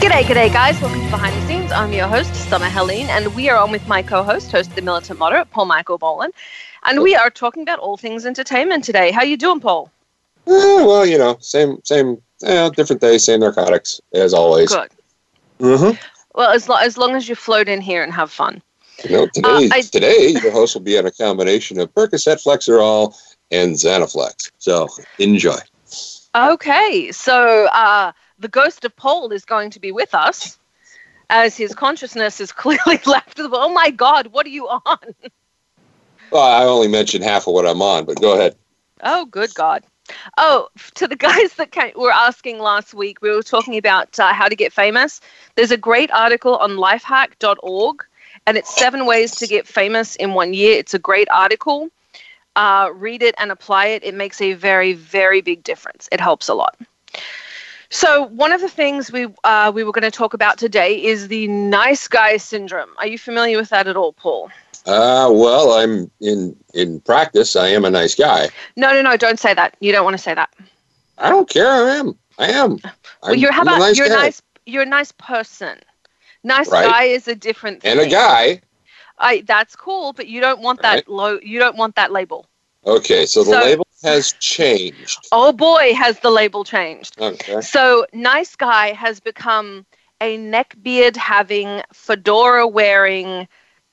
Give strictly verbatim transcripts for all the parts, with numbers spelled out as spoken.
G'day, g'day, guys. Welcome to Behind the Scenes. I'm your host, Summer Helene, and we are on with my co-host, host of the Militant Moderate, Paul Michael Bolan, and we are talking about all things entertainment today. How are you doing, Paul? Uh, well, you know, same, same, uh, different day, same narcotics, as always. Good. Mm-hmm. Well, as, lo- as long as you float in here and have fun. You know, today, uh, I... today the host will be on a combination of Percocet, Flexerol, and Xanaflex, so enjoy. Okay, so... Uh, The ghost of Paul is going to be with us as his consciousness is clearly left. Oh, my God, what are you on? Well, I only mentioned half of what I'm on, but go ahead. Oh, good God. Oh, to the guys that came, were asking last week, we were talking about uh, how to get famous. There's a great article on lifehack dot org, and it's seven ways to get famous in one year. It's a great article. Uh, read it and apply it. It makes a very, very big difference. It helps a lot. So one of the things we uh, we were going to talk about today is the nice guy syndrome. Are you familiar with that at all, Paul? Uh, well, I'm in in practice. I am a nice guy. No, no, no! Don't say that. You don't want to say that. I don't care. I am. I am. I'm, well, you're how about I'm a nice you're guy. nice. You're a nice person. Nice right. guy is a different thing. And a guy. I. That's cool, but you don't want that right. low. You don't want that label. Okay, so the so, label has changed. Oh, boy, has the label changed. Okay. So nice guy has become a neckbeard-having, fedora-wearing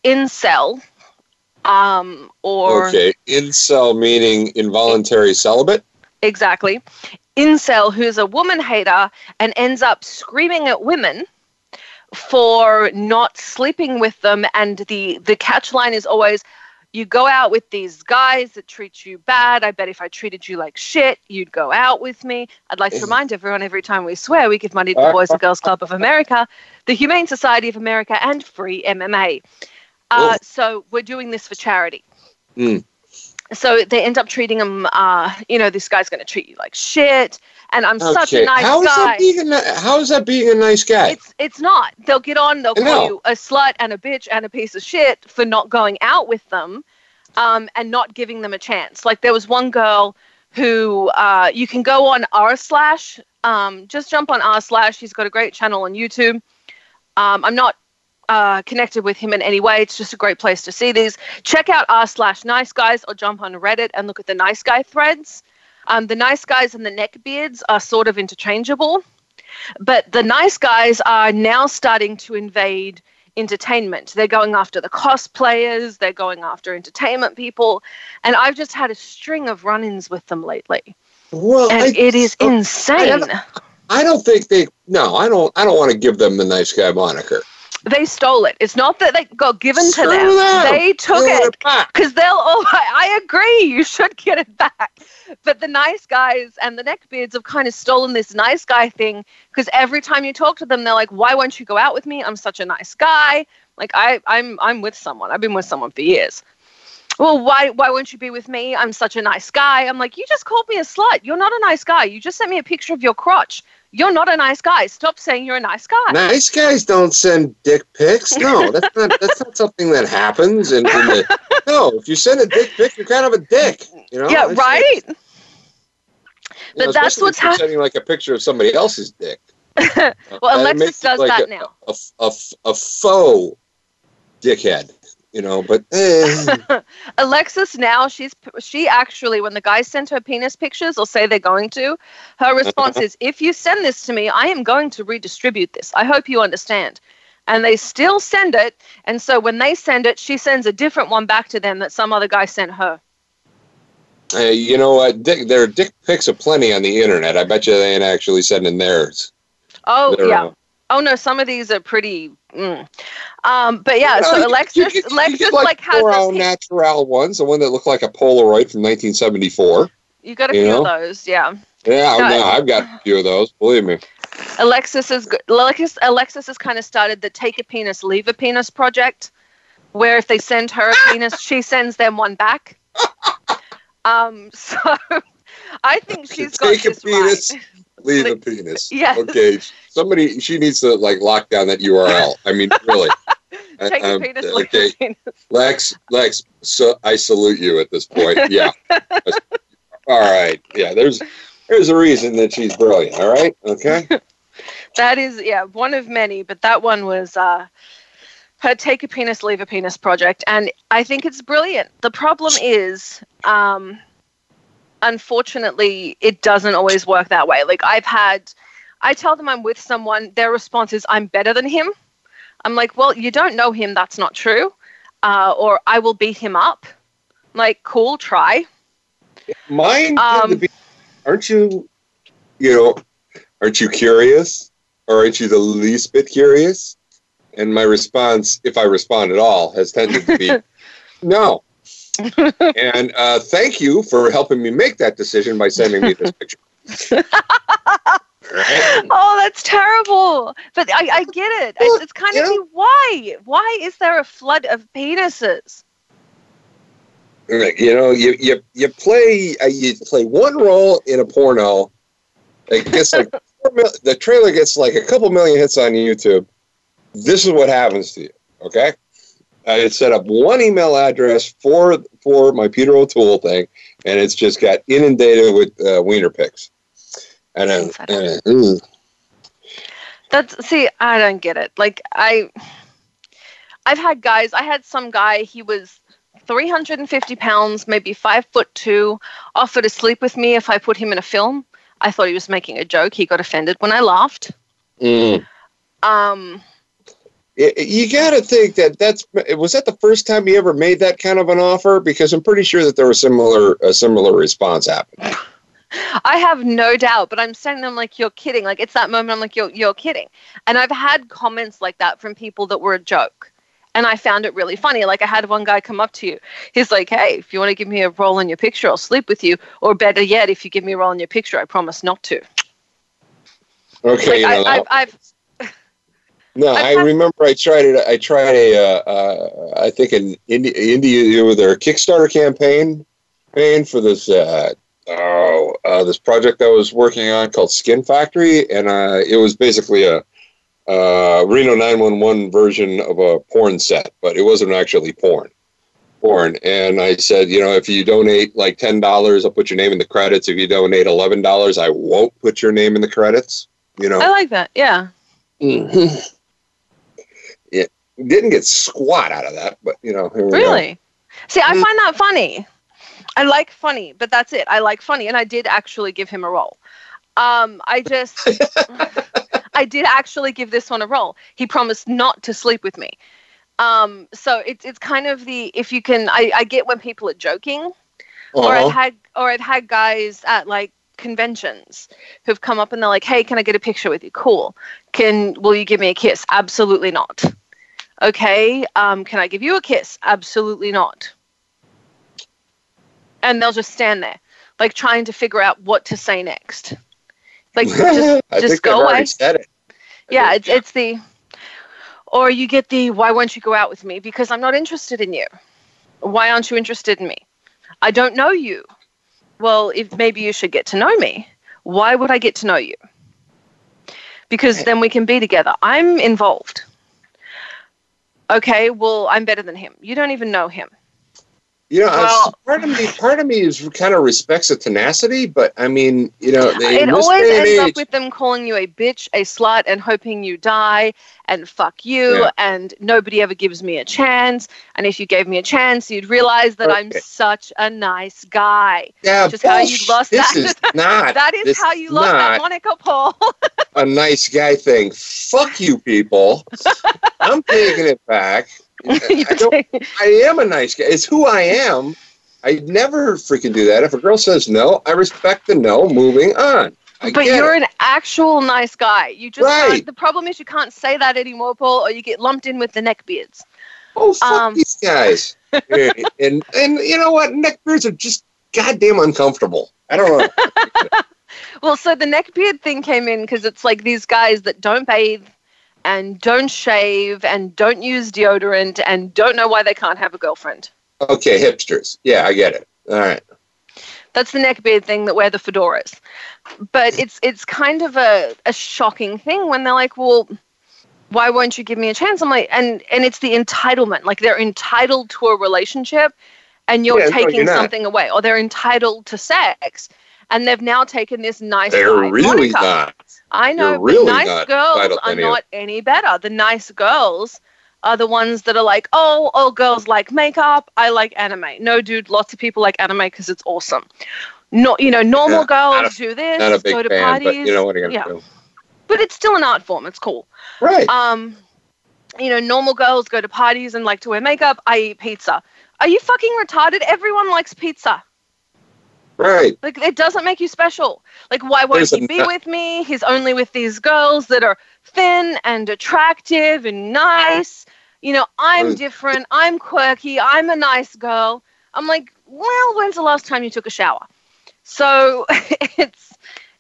incel. Um, or Okay, incel meaning involuntary celibate? Exactly. Incel, who's a woman hater and ends up screaming at women for not sleeping with them. And the, the catch line is always... You go out with these guys that treat you bad. I bet if I treated you like shit, you'd go out with me. I'd like to remind everyone every time we swear, we give money to the Boys and Girls Club of America, the Humane Society of America, and Free M M A. Uh, so we're doing this for charity. Mm. So they end up treating them, uh, you know, this guy's going to treat you like shit. And I'm okay. such a nice how guy. Is that being a, how is that being a nice guy? It's it's not. They'll get on. They'll no. call you a slut and a bitch and a piece of shit for not going out with them um, and not giving them a chance. Like there was one girl who uh, you can go on R Slash. Um, just jump on R Slash. He's got a great channel on YouTube. Um, I'm not uh, connected with him in any way. It's just a great place to see these. Check out R Slash Nice Guys or jump on Reddit and look at the nice guy threads. Um, the nice guys and the neckbeards are sort of interchangeable, but the nice guys are now starting to invade entertainment. They're going after the cosplayers. They're going after entertainment people. And I've just had a string of run-ins with them lately. Well, and I, it is I, insane. I don't, I don't think they, no, I don't, I don't want to give them the nice guy moniker. They stole it. It's not that they got given Screw to them. them. They took Give it because they'll. Oh, I, I agree. You should get it back. But the nice guys and the neckbeards have kind of stolen this nice guy thing because every time you talk to them, they're like, "Why won't you go out with me? I'm such a nice guy. Like I, I'm, I'm with someone. I've been with someone for years. Well, why, why won't you be with me? I'm such a nice guy. I'm like, you just called me a slut. You're not a nice guy. You just sent me a picture of your crotch." You're not a nice guy. Stop saying you're a nice guy. Nice guys don't send dick pics. No, that's not that's not something that happens. And no, if you send a dick pic, you're kind of a dick. You know? Yeah, it's, right. It's, but know, that's what's happening. Sending like a picture of somebody else's dick. Well, Alexis does like that a, now. A, a, a, a faux dickhead, you know. But eh. Alexis now she's she actually when the guys send her penis pictures or say they're going to, her response is, if you send this to me, I am going to redistribute this. I hope you understand. And they still send it. And so when they send it, she sends a different one back to them that some other guy sent her. Uh, you know what? Dick, there are dick pics aplenty on the internet. I bet you they ain't actually sending theirs. Oh, They're, yeah. Uh, oh, no. Some of these are pretty Mm. Um, but yeah, so Alexis, you, you, you Alexis like, like has this natural ones, the one that looked like a Polaroid from nineteen seventy-four. You got a you few know? of those, yeah. Yeah, no, no, I've got a few of those. Believe me. Alexis is Alexis. Alexis has kind of started the "Take a Penis, Leave a Penis" project, where if they send her a penis, she sends them one back. Um, so I think she's got Take this a penis, right. Leave a penis. Yes. Okay. Somebody, she needs to like lock down that U R L. I mean, really. Take um, a penis, leave okay. a penis. Lex, Lex. So I salute you at this point. Yeah. All right. Yeah. There's. There's a reason that she's brilliant, all right? Okay? That is, yeah, one of many, but that one was uh, her Take a Penis, Leave a Penis project, and I think it's brilliant. The problem is, um, unfortunately, it doesn't always work that way. Like, I've had, I tell them I'm with someone, their response is, I'm better than him. I'm like, well, you don't know him, that's not true. Uh, or, I will beat him up. I'm like, cool, try. Mine um, tend to be- Aren't you, you know, aren't you curious? Or aren't you the least bit curious? And my response, if I respond at all, has tended to be, no. And uh, thank you for helping me make that decision by sending me this picture. Oh, that's terrible. But I, I get it. Well, it's kind of, yeah. why? Why is there a flood of penises? You know, you you you play uh, you play one role in a porno. It gets like four mil- the trailer gets like a couple million hits on YouTube. This is what happens to you, okay? I had set up one email address for for my Peter O'Toole thing, and it's just got inundated with uh, wiener pics. And then, and then, mm. that's see, I don't get it. Like I, I've had guys. I had some guy. He was three hundred fifty pounds, maybe five foot two, offered to sleep with me if I put him in a film. I thought he was making a joke. He got offended when I laughed. Mm. Um, you got to think that that's was that the first time he ever made that kind of an offer? Because I'm pretty sure that there was similar a similar response happening. I have no doubt, but I'm saying I'm like, you're kidding. Like it's that moment I'm like, you're you're kidding. And I've had comments like that from people that were a joke. And I found it really funny. Like I had one guy come up to you. He's like, hey, if you want to give me a roll in your picture, I'll sleep with you. Or better yet, if you give me a roll in your picture, I promise not to. Okay. Like, you know, I, I've, I've, I've, no, I've I remember I tried it. I tried a, uh, uh, I think an India, India with their Kickstarter campaign paying for this, uh, oh, uh, this project I was working on called Skin Factory. And uh, it was basically a, Uh, Reno nine one one version of a porn set, but it wasn't actually porn. Porn, and I said, you know, if you donate like ten dollars, I'll put your name in the credits. If you donate eleven dollars, I won't put your name in the credits. You know, I like that. Yeah. Mm-hmm. Yeah, didn't get squat out of that, but you know, here we really. Go. See, I mm. find that funny. I like funny, but that's it. I like funny, and I did actually give him a roll. Um, I just. I did actually give this one a roll. He promised not to sleep with me. Um, so it's it's kind of the if you can. I, I get when people are joking, uh-huh. or I've had or I've had guys at like conventions who've come up and they're like, "Hey, can I get a picture with you?" Cool. Can will you give me a kiss? Absolutely not. Okay. Um, can I give you a kiss? Absolutely not. And they'll just stand there, like trying to figure out what to say next. Like just, I just think go away. Said it. Yeah, it's, it's the, or you get the why won't you go out with me? Because I'm not interested in you. Why aren't you interested in me? I don't know you. Well, if maybe you should get to know me. Why would I get to know you? Because then we can be together. I'm involved. Okay, well, I'm better than him. You don't even know him. You know, well, part of me, part of me is kind of respects a tenacity, but I mean, you know, they, it always ends age, up with them calling you a bitch, a slut, and hoping you die, and fuck you, yeah. and nobody ever gives me a chance. And if you gave me a chance, you'd realize that okay. I'm such a nice guy. Yeah, which is how you lost this that. Is not, that is how you lost that Monica Paul. A nice guy thing. Fuck you, people. I'm taking it back. I, don't, I am a nice guy. It's who I am. I never freaking do that. If a girl says no, I respect the no. Moving on. I but you're it. an actual nice guy. You just right. can't, the problem is you can't say that anymore, Paul, or you get lumped in with the neckbeards. Oh, fuck um, these guys. and, and and you know what? Neckbeards are just goddamn uncomfortable. I don't know. Well, so the neckbeard thing came in because it's like these guys that don't bathe and don't shave and don't use deodorant and don't know why they can't have a girlfriend. Okay, hipsters. Yeah, I get it. All right. That's the neckbeard thing that wear the fedoras. But it's it's kind of a, a shocking thing when they're like, well, why won't you give me a chance? I'm like, and, and it's the entitlement. Like, they're entitled to a relationship and you're yeah, taking no, you're something away. Or they're entitled to sex and they've now taken this nice They're guy, really Monica. Not. I know, really nice not girls are not any better. The nice girls are the ones that are like, oh, all girls like makeup. I like anime. No, dude, lots of people like anime because it's awesome. Not, you know, normal yeah, girls a, do this, go to fan, parties. But you know what yeah. do. But it's still an art form. It's cool. Right. Um, you know, normal girls go to parties and like to wear makeup. I eat pizza. Are you fucking retarded? Everyone likes pizza. Right. Like, it doesn't make you special. Like, why won't There's he be n- with me? He's only with these girls that are thin and attractive and nice. You know, I'm different. I'm quirky. I'm a nice girl. I'm like, well, when's the last time you took a shower? So it's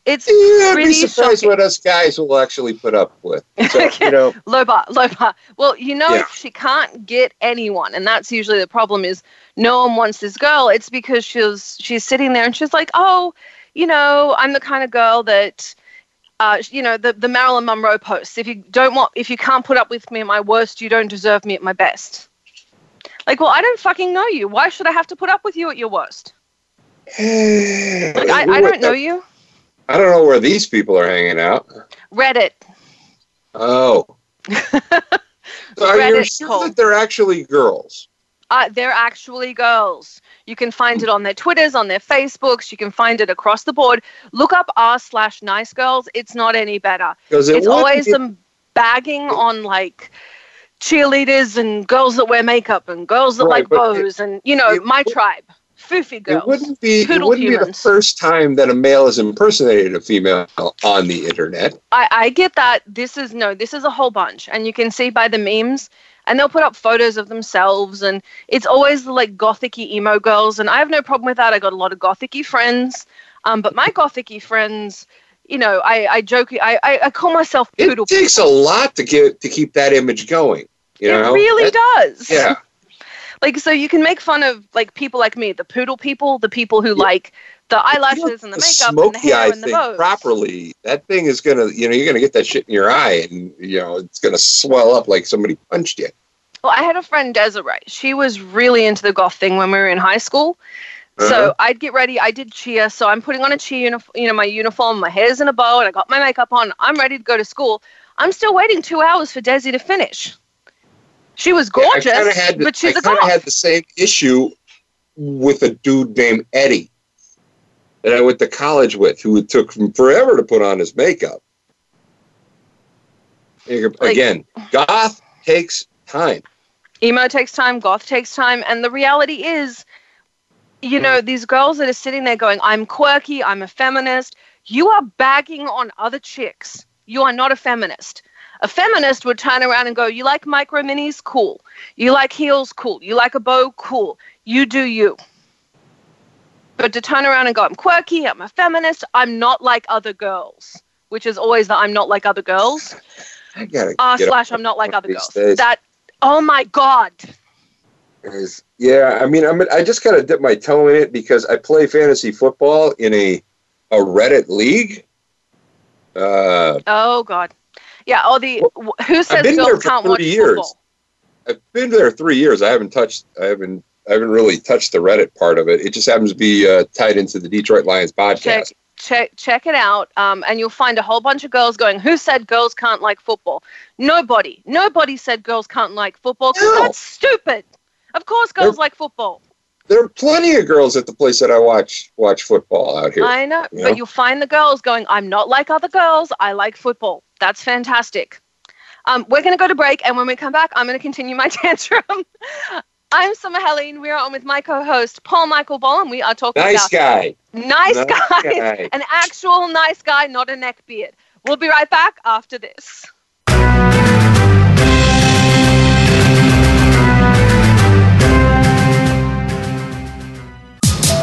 it's yeah, pretty I'd be surprised shocking. What us guys will actually put up with. So, okay. you know. Low bar, low bar. Well, you know, yeah. if she can't get anyone, and that's usually the problem is no one wants this girl, it's because she's she's sitting there and she's like, oh, you know, I'm the kind of girl that, uh, you know, the, the Marilyn Monroe post. If you don't want, if you can't put up with me at my worst, you don't deserve me at my best. Like, well, I don't fucking know you. Why should I have to put up with you at your worst? Like, I, I don't know you. I don't know where these people are hanging out. Reddit. Oh. So are you sure Paul. that they're actually girls? Uh, they're actually girls. You can find it on their Twitters, on their Facebooks. You can find it across the board. Look up R slash nice girls. It's not any better. It it's always be- them bagging on like cheerleaders and girls that wear makeup and girls that right, like bows it, and, you know, my would- tribe. Foofy girls. It wouldn't be it wouldn't humans. be the first time that a male has impersonated a female on the internet. I, I get that. This is no, this is a whole bunch. And you can see by the memes and they'll put up photos of themselves and it's always the like gothic-y emo girls. And I have no problem with that. I got a lot of gothic-y friends. Um, but my gothic-y friends, you know, I, I joke I, I, I call myself poodle. It takes people. a lot to get to keep that image going. You it know? really that, does. Yeah. Like, so you can make fun of, like, people like me, the poodle people, the people who yeah. like the eyelashes and the, the makeup and the hair and the bows. Properly, that thing is going to, you know, you're going to get that shit in your eye and, you know, it's going to swell up like somebody punched you. Well, I had a friend, Desiree. She was really into the goth thing when we were in high school. Uh-huh. So I'd get ready. I did cheer. So I'm putting on a cheer uniform, you know, my uniform, my hair's in a bow, and I got my makeup on. I'm ready to go to school. I'm still waiting two hours for Desi to finish. She was gorgeous, yeah, I had the, but she's I a goth. I had the same issue with a dude named Eddie that I went to college with, who it took him forever to put on his makeup. Again, like, goth takes time. Emo takes time, goth takes time, and the reality is, you know, these girls that are sitting there going, I'm quirky, I'm a feminist, you are bagging on other chicks. You are not a feminist. A feminist would turn around and go, you like micro minis? Cool. You like heels? Cool. You like a bow? Cool. You do you. But to turn around and go, I'm quirky, I'm a feminist, I'm not like other girls, which is always the I'm not like other girls. I gotta R slash I'm not like other girls. Days. That, oh my God. Is, yeah, I mean, I'm, I just kind of dip my toe in it because I play fantasy football in a, a Reddit league. Uh, oh, God. Yeah, all the well, who says girls can't watch years. football? I've been there three years. I haven't touched. I haven't. I haven't really touched the Reddit part of it. It just happens to be uh, tied into the Detroit Lions podcast. Check, check, check it out, um, and you'll find a whole bunch of girls going, "Who said girls can't like football? Nobody. Nobody said girls can't like football because no. that's stupid. Of course, girls there, like football. There are plenty of girls at the place that I watch watch football out here. I know, you but know? You'll find the girls going, "I'm not like other girls. I like football." That's fantastic. Um, we're going to go to break, and when we come back, I'm going to continue my tantrum. I'm Summer Helene. We are on with my co-host, Paul Michael Bolan. We are talking nice about... Nice guy. Nice, nice guy. guy. An actual nice guy, not a neckbeard. We'll be right back after this.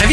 Have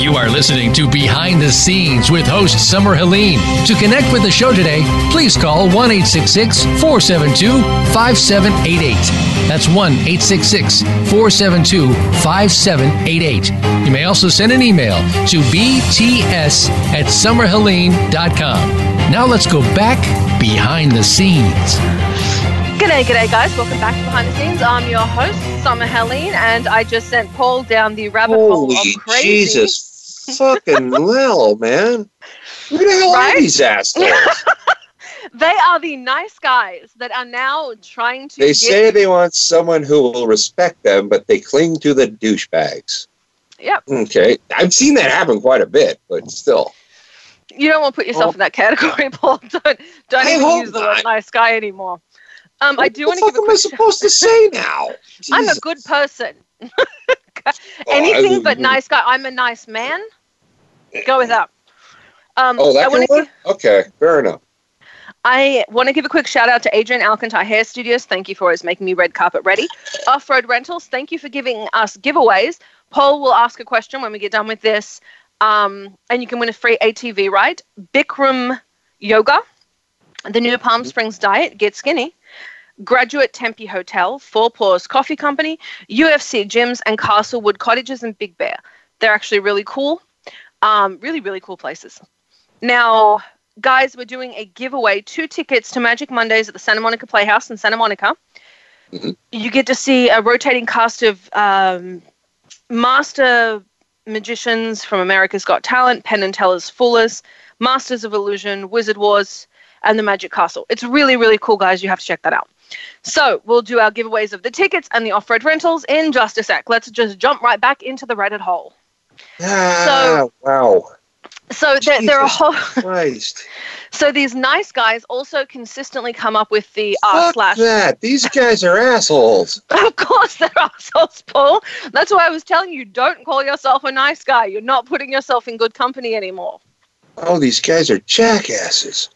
You are listening to Behind the Scenes with host Summer Helene. To connect with the show today, please call one eight six six, four seven two, five seven eight eight. That's one eight six six, four seven two, five seven eight eight. You may also send an email to bts at summer helene dot com. Now let's go back Behind the Scenes. G'day, g'day, guys. Welcome back to Behind the Scenes. I'm your host, Summer Helene, and I just sent Paul down the rabbit Holy hole of crazy. Jesus fucking hell, man. Who the hell right? are these assholes? They are the nice guys that are now trying to... They get... say they want someone who will respect them, but they cling to the douchebags. Yep. Okay. I've seen that happen quite a bit, but still... You don't want to put yourself oh. in that category, Paul. Don't, don't even use the word nice guy anymore. Um, I do want to give a quick... What am I supposed to say now? Jesus. I'm a good person. Anything oh, but nice guy. I'm a nice man. Go with that. Um, oh, that one? Give... Okay, fair enough. I want to give a quick shout out to Adrian Alcantara Hair Studios. Thank you for always making me red carpet ready. Off-road rentals. Thank you for giving us giveaways. Paul will ask a question when we get done with this. Um, and you can win a free A T V ride. Bikram Yoga. The new Palm Springs Diet. Get skinny. Graduate Tempe Hotel, Four Paws Coffee Company, U F C Gyms, and Castlewood Cottages and Big Bear. They're actually really cool. Um, really, really cool places. Now, guys, we're doing a giveaway. Two tickets to Magic Mondays at the Santa Monica Playhouse in Santa Monica. Mm-hmm. You get to see a rotating cast of um, master magicians from America's Got Talent, Penn and Teller's Foolers, Masters of Illusion, Wizard Wars, and the Magic Castle. It's really, really cool, guys. You have to check that out. So we'll do our giveaways of the tickets and the off-road rentals in just a sec. Let's just jump right back into the Reddit hole. Ah, so, wow. So there, there are whole... Christ. So these nice guys also consistently come up with the R Slash. Fuck that. These guys are assholes. Of course they're assholes, Paul. That's why I was telling you, don't call yourself a nice guy. You're not putting yourself in good company anymore. Oh, these guys are jackasses.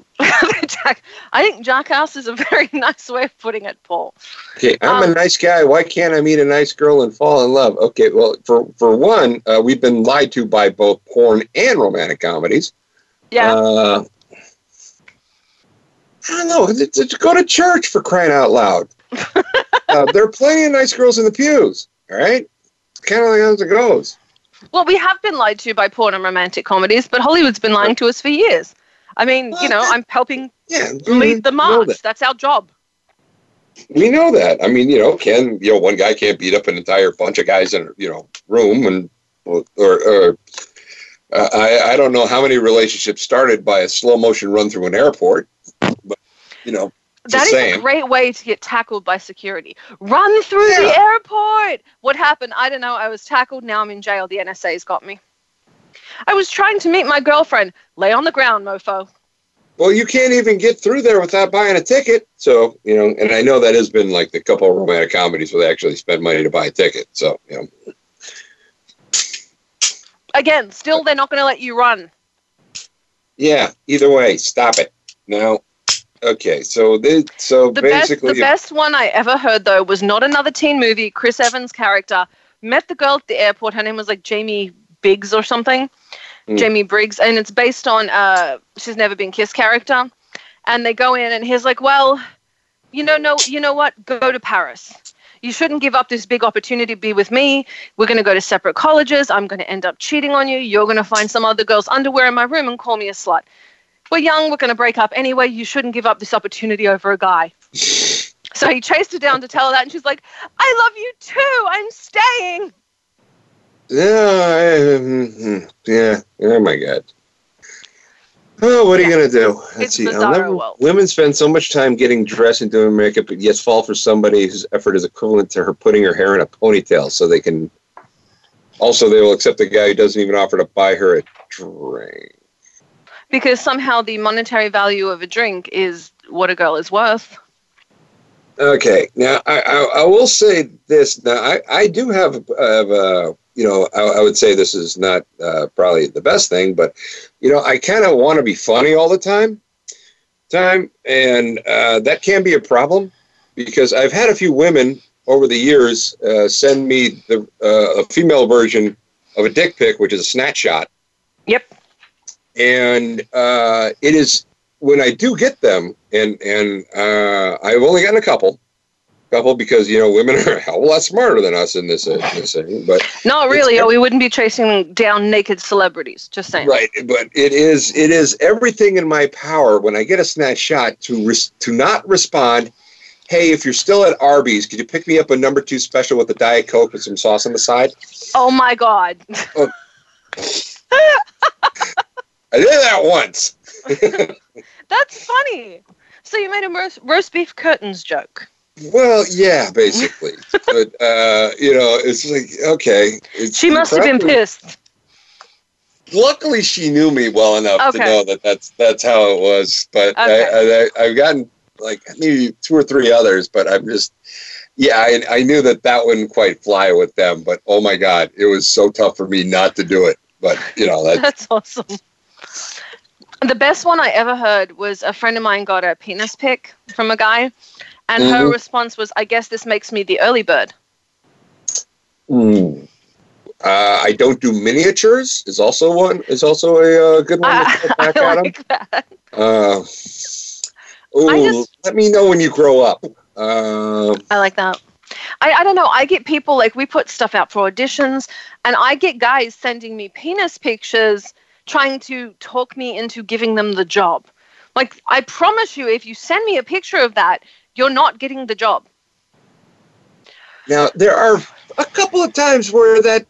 Jack, I think jackass is a very nice way of putting it, Paul. Okay, I'm um, a nice guy. Why can't I meet a nice girl and fall in love? Okay, well, for for one, uh, we've been lied to by both porn and romantic comedies. Yeah. Uh, I don't know. It's, it's go to church, for crying out loud. uh, there are plenty of nice girls in the pews, all right? kind of like how it goes. Well, we have been lied to by porn and romantic comedies, but Hollywood's been lying to us for years. I mean, well, you know, I'm helping yeah, lead the march. That. That's our job. We know that. I mean, you know, can you know one guy can't beat up an entire bunch of guys in a you know room, and or, or uh, I I don't know how many relationships started by a slow motion run through an airport, but you know. That is a great way to get tackled by security. Run through yeah. the airport. What happened? I don't know. I was tackled. Now I'm in jail. The N S A's got me. I was trying to meet my girlfriend. Lay on the ground, mofo. Well, you can't even get through there without buying a ticket. So, you know, and I know that has been like the couple of romantic comedies where they actually spend money to buy a ticket. So, you know. Again, still they're not going to let you run. Yeah. Either way, stop it. No. Okay, so they, so the basically... Best, the best one I ever heard, though, was not another teen movie. Chris Evans' character met the girl at the airport. Her name was, like, Jamie Biggs or something. Mm. Jamie Briggs. And it's based on uh, She's Never Been Kissed character. And they go in, and he's like, well, you know, no, you know what? Go to Paris. You shouldn't give up this big opportunity to be with me. We're going to go to separate colleges. I'm going to end up cheating on you. You're going to find some other girl's underwear in my room and call me a slut. We're young, we're going to break up anyway. You shouldn't give up this opportunity over a guy. So he chased her down to tell her that, and she's like, I love you too. I'm staying. Yeah, I, yeah. Oh, my God. Oh, what are yeah. you going to do? Let's it's see. Never, women spend so much time getting dressed and doing makeup, but yet fall for somebody whose effort is equivalent to her putting her hair in a ponytail so they can... Also, they will accept the guy who doesn't even offer to buy her a drink. Because somehow the monetary value of a drink is what a girl is worth. Okay. Now, I, I, I will say this. Now, I, I do have, have a, you know, I, I would say this is not uh, probably the best thing, but, you know, I kind of want to be funny all the time. time, And uh, that can be a problem because I've had a few women over the years uh, send me the uh, a female version of a dick pic, which is a snatch shot. Yep. And uh, it is when I do get them, and and uh, I've only gotten a couple, couple because you know women are a hell of a lot smarter than us in this, in this thing. But no, really, or we wouldn't be chasing down naked celebrities. Just saying, right? But it is it is everything in my power when I get a snatch shot to res- to not respond. Hey, if you're still at Arby's, could you pick me up a number two special with a Diet Coke with some sauce on the side? Oh my God. Oh. I did that once. That's funny. So you made a roast, roast beef curtains joke. Well, yeah, basically. But, uh, you know, it's like, okay. It's she must incredible. have been pissed. Luckily, she knew me well enough okay. to know that that's, that's how it was. But okay. I, I, I've gotten, like, maybe two or three others, but I'm just... Yeah, I, I knew that that wouldn't quite fly with them, but, oh, my God, it was so tough for me not to do it. But, you know, that's... That's awesome. The best one I ever heard was a friend of mine got a penis pic from a guy, and mm-hmm. her response was, I guess this makes me the early bird. Mm. Uh, I don't do miniatures is also one is also a uh, good one. Uh, to back I at like him. That. Uh, ooh, I just, let me know when you grow up. Uh, I like that. I, I don't know. I get people, like we put stuff out for auditions, and I get guys sending me penis pictures trying to talk me into giving them the job. Like, I promise you, if you send me a picture of that, you're not getting the job. Now, there are a couple of times where that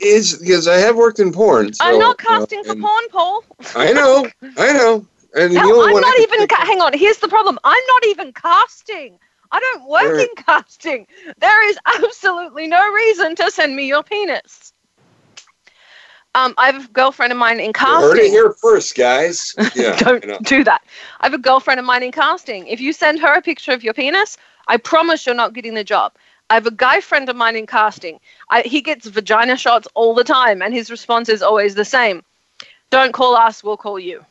is, because I have worked in porn. So, I'm not casting uh, for porn, Paul. I know, I know. And Hell, the only I'm one not even, ca- hang on, here's the problem. I'm not even casting. I don't work there. in casting. There is absolutely no reason to send me your penis. Um, I have a girlfriend of mine in casting. You heard it here first, guys. Yeah, Don't you know. do that. I have a girlfriend of mine in casting. If you send her a picture of your penis, I promise you're not getting the job. I have a guy friend of mine in casting. I, he gets vagina shots all the time, and his response is always the same. Don't call us, we'll call you.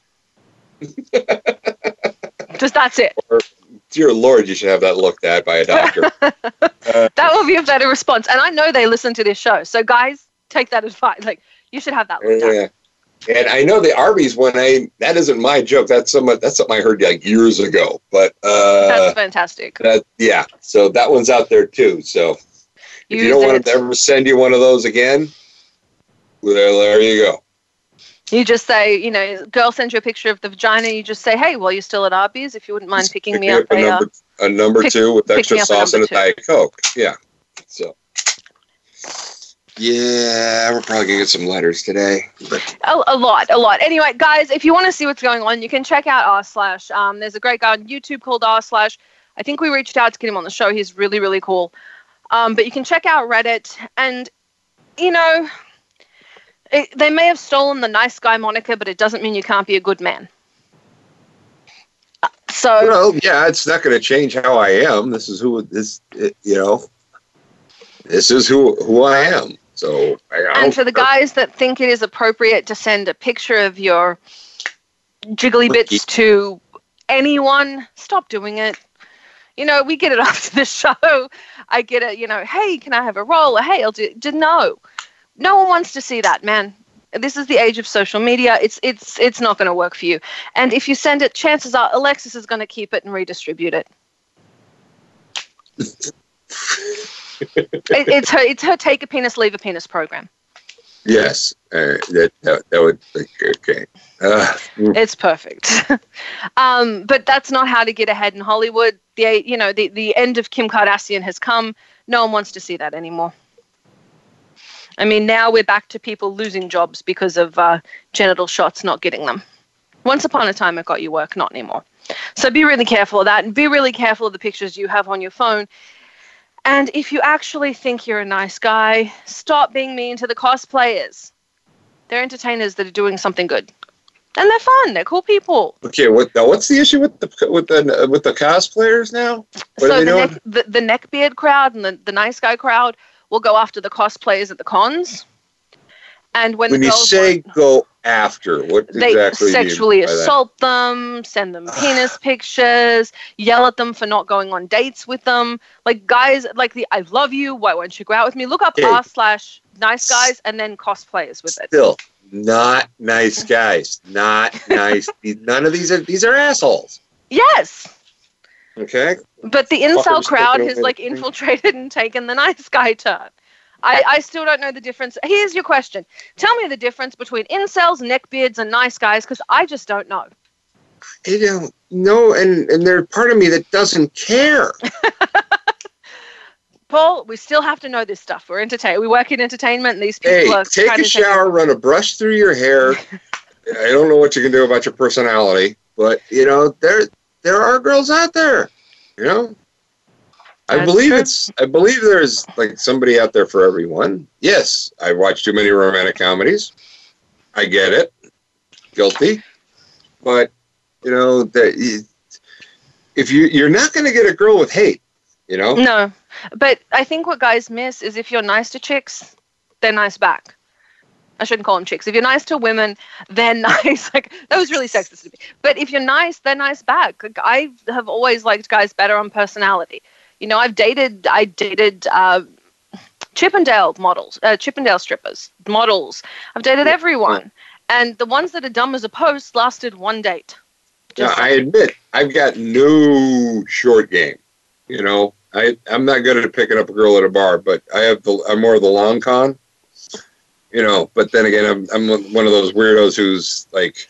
Just that's it. Or, dear Lord, you should have that looked at by a doctor. uh, that will be a better response. And I know they listen to this show. So, guys, take that advice. Like, you should have that looked at. Yeah. And I know the Arby's one, I, that isn't my joke. That's something, that's something I heard like years ago. But uh, that's fantastic. That, yeah. So that one's out there too. So If you don't want them to ever send you one of those again, well, there you go. You just say, you know, girl sends you a picture of the vagina. You just say, hey, well, you're still at Arby's. If you wouldn't mind picking pick me up, up a number, a number pick, two with extra sauce and a Diet Coke. Yeah. So. Yeah, we're probably going to get some letters today. But. A, a lot, a lot. Anyway, guys, if you want to see what's going on, you can check out R Slash. Um, there's a great guy on YouTube called R Slash. I think we reached out to get him on the show. He's really, really cool. Um, but you can check out Reddit. And, you know, it, they may have stolen the nice guy moniker, but it doesn't mean you can't be a good man. Uh, so. Well, yeah, it's not going to change how I am. This is who this, it, you know, this is who, who I am. So, I and for the guys that think it is appropriate to send a picture of your jiggly bits to anyone, stop doing it. You know, we get it after the show. I get it, you know, hey, can I have a roll? Or, hey, I'll do it. No. No one wants to see that, man. This is the age of social media. It's it's it's not going to work for you. And if you send it, chances are Alexis is going to keep it and redistribute it. it it's her it's her take a penis, leave a penis program. Yes, uh, that, that that would be okay. Uh, it's perfect. um, but that's not how to get ahead in Hollywood. The you know the, the end of Kim Kardashian has come. No one wants to see that anymore. I mean, now we're back to people losing jobs because of uh, genital shots not getting them. Once upon a time, it got you work, not anymore. So be really careful of that, and be really careful of the pictures you have on your phone. And if you actually think you're a nice guy, stop being mean to the cosplayers. They're entertainers that are doing something good, and they're fun. They're cool people. Okay, what, now what's the issue with the with the with the cosplayers now? What so are they the, doing? Neck, the the neckbeard crowd and the, the nice guy crowd will go after the cosplayers at the cons. And when, when the you say want, go after, what they exactly sexually do you mean by assault that? Them, send them penis pictures, yell at them for not going on dates with them. Like guys, like the I love you, why won't you go out with me? Look up hey, R slash nice guys and then cosplayers with it. Still, not nice guys. Not nice. None of these are, these are assholes. Yes. Okay. But the incel crowd has like infiltrated and taken the nice guy turn. I, I still don't know the difference. Here's your question. Tell me the difference between incels, neckbeards, and nice guys, because I just don't know. I don't know, and, and there's part of me that doesn't care. Paul, we still have to know this stuff. We're entertain. We work in entertainment, and these people hey, are take a shower, run a brush through your hair. I don't know what you can do about your personality, but, you know, there there are girls out there, you know? I believe true. it's. I believe there's like somebody out there for everyone. Yes, I watch too many romantic comedies. I get it, guilty, but you know that if you you're not going to get a girl with hate, you know. No, but I think what guys miss is if you're nice to chicks, they're nice back. I shouldn't call them chicks. If you're nice to women, they're nice. Like that was really sexist to me. But if you're nice, they're nice back. Like, I have always liked guys better on personality. You know, I've dated, I dated uh, Chippendale models, uh, Chippendale strippers, models. I've dated everyone. And the ones that are dumb as a post lasted one date. Now, I admit, I've got no short game. You know, I, I'm not good at picking up a girl at a bar, but I have the, I'm more of the long con. You know, but then again, I'm, I'm one of those weirdos who's like,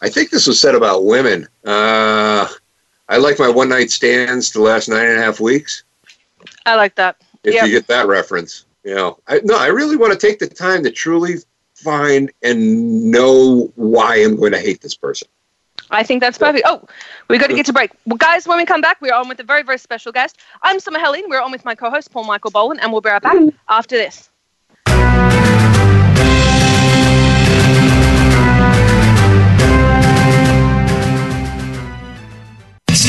I think this was said about women. Uh... I like my one-night stands to last nine and a half weeks. I like that. If yep. you get that reference. You know, I, no, I really want to take the time to truly find and know why I'm going to hate this person. I think that's perfect. Oh, we got to get to break. Well, guys, when we come back, we're on with a very, very special guest. I'm Summer Helene. We're on with my co-host, Paul Michael Bolan, and we'll be right back after this.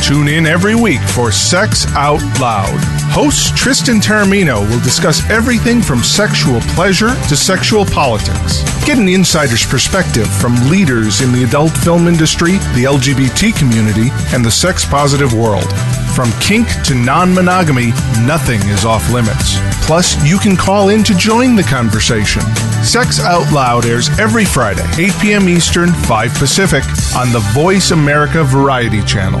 Tune in every week for Sex Out Loud. Host Tristan Taramino will discuss everything from sexual pleasure to sexual politics. Get an insider's perspective from leaders in the adult film industry, the L G B T community, and the sex-positive world. From kink to non-monogamy, nothing is off limits. Plus, you can call in to join the conversation. Sex Out Loud airs every Friday, eight p.m. Eastern, five Pacific, on the Voice America Variety Channel.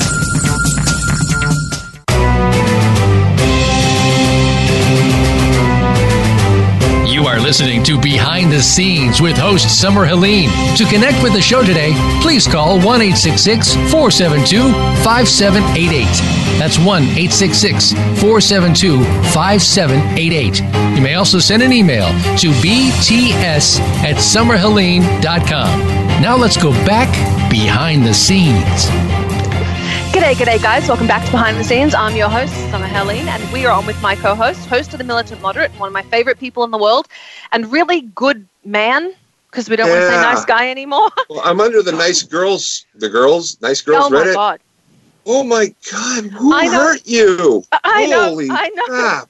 You are listening to Behind the Scenes with host Summer Helene. To connect with the show today, please call one eight six six, four seven two, five seven eight eight. That's one eight six six, four seven two, five seven eight eight. You may also send an email to b t s at summer helene dot com. Now let's go back behind the scenes. G'day, g'day, guys. Welcome back to Behind the Scenes. I'm your host, Summer Helene, and we are on with my co-host, host of the Militant Moderate, one of my favorite people in the world, and really good man, because we don't yeah. want to say nice guy anymore. Well, I'm under the nice girls, the girls, nice girls oh, Reddit. Oh, my God. Oh, my God. Who hurt you? I know. Holy I know. Crap.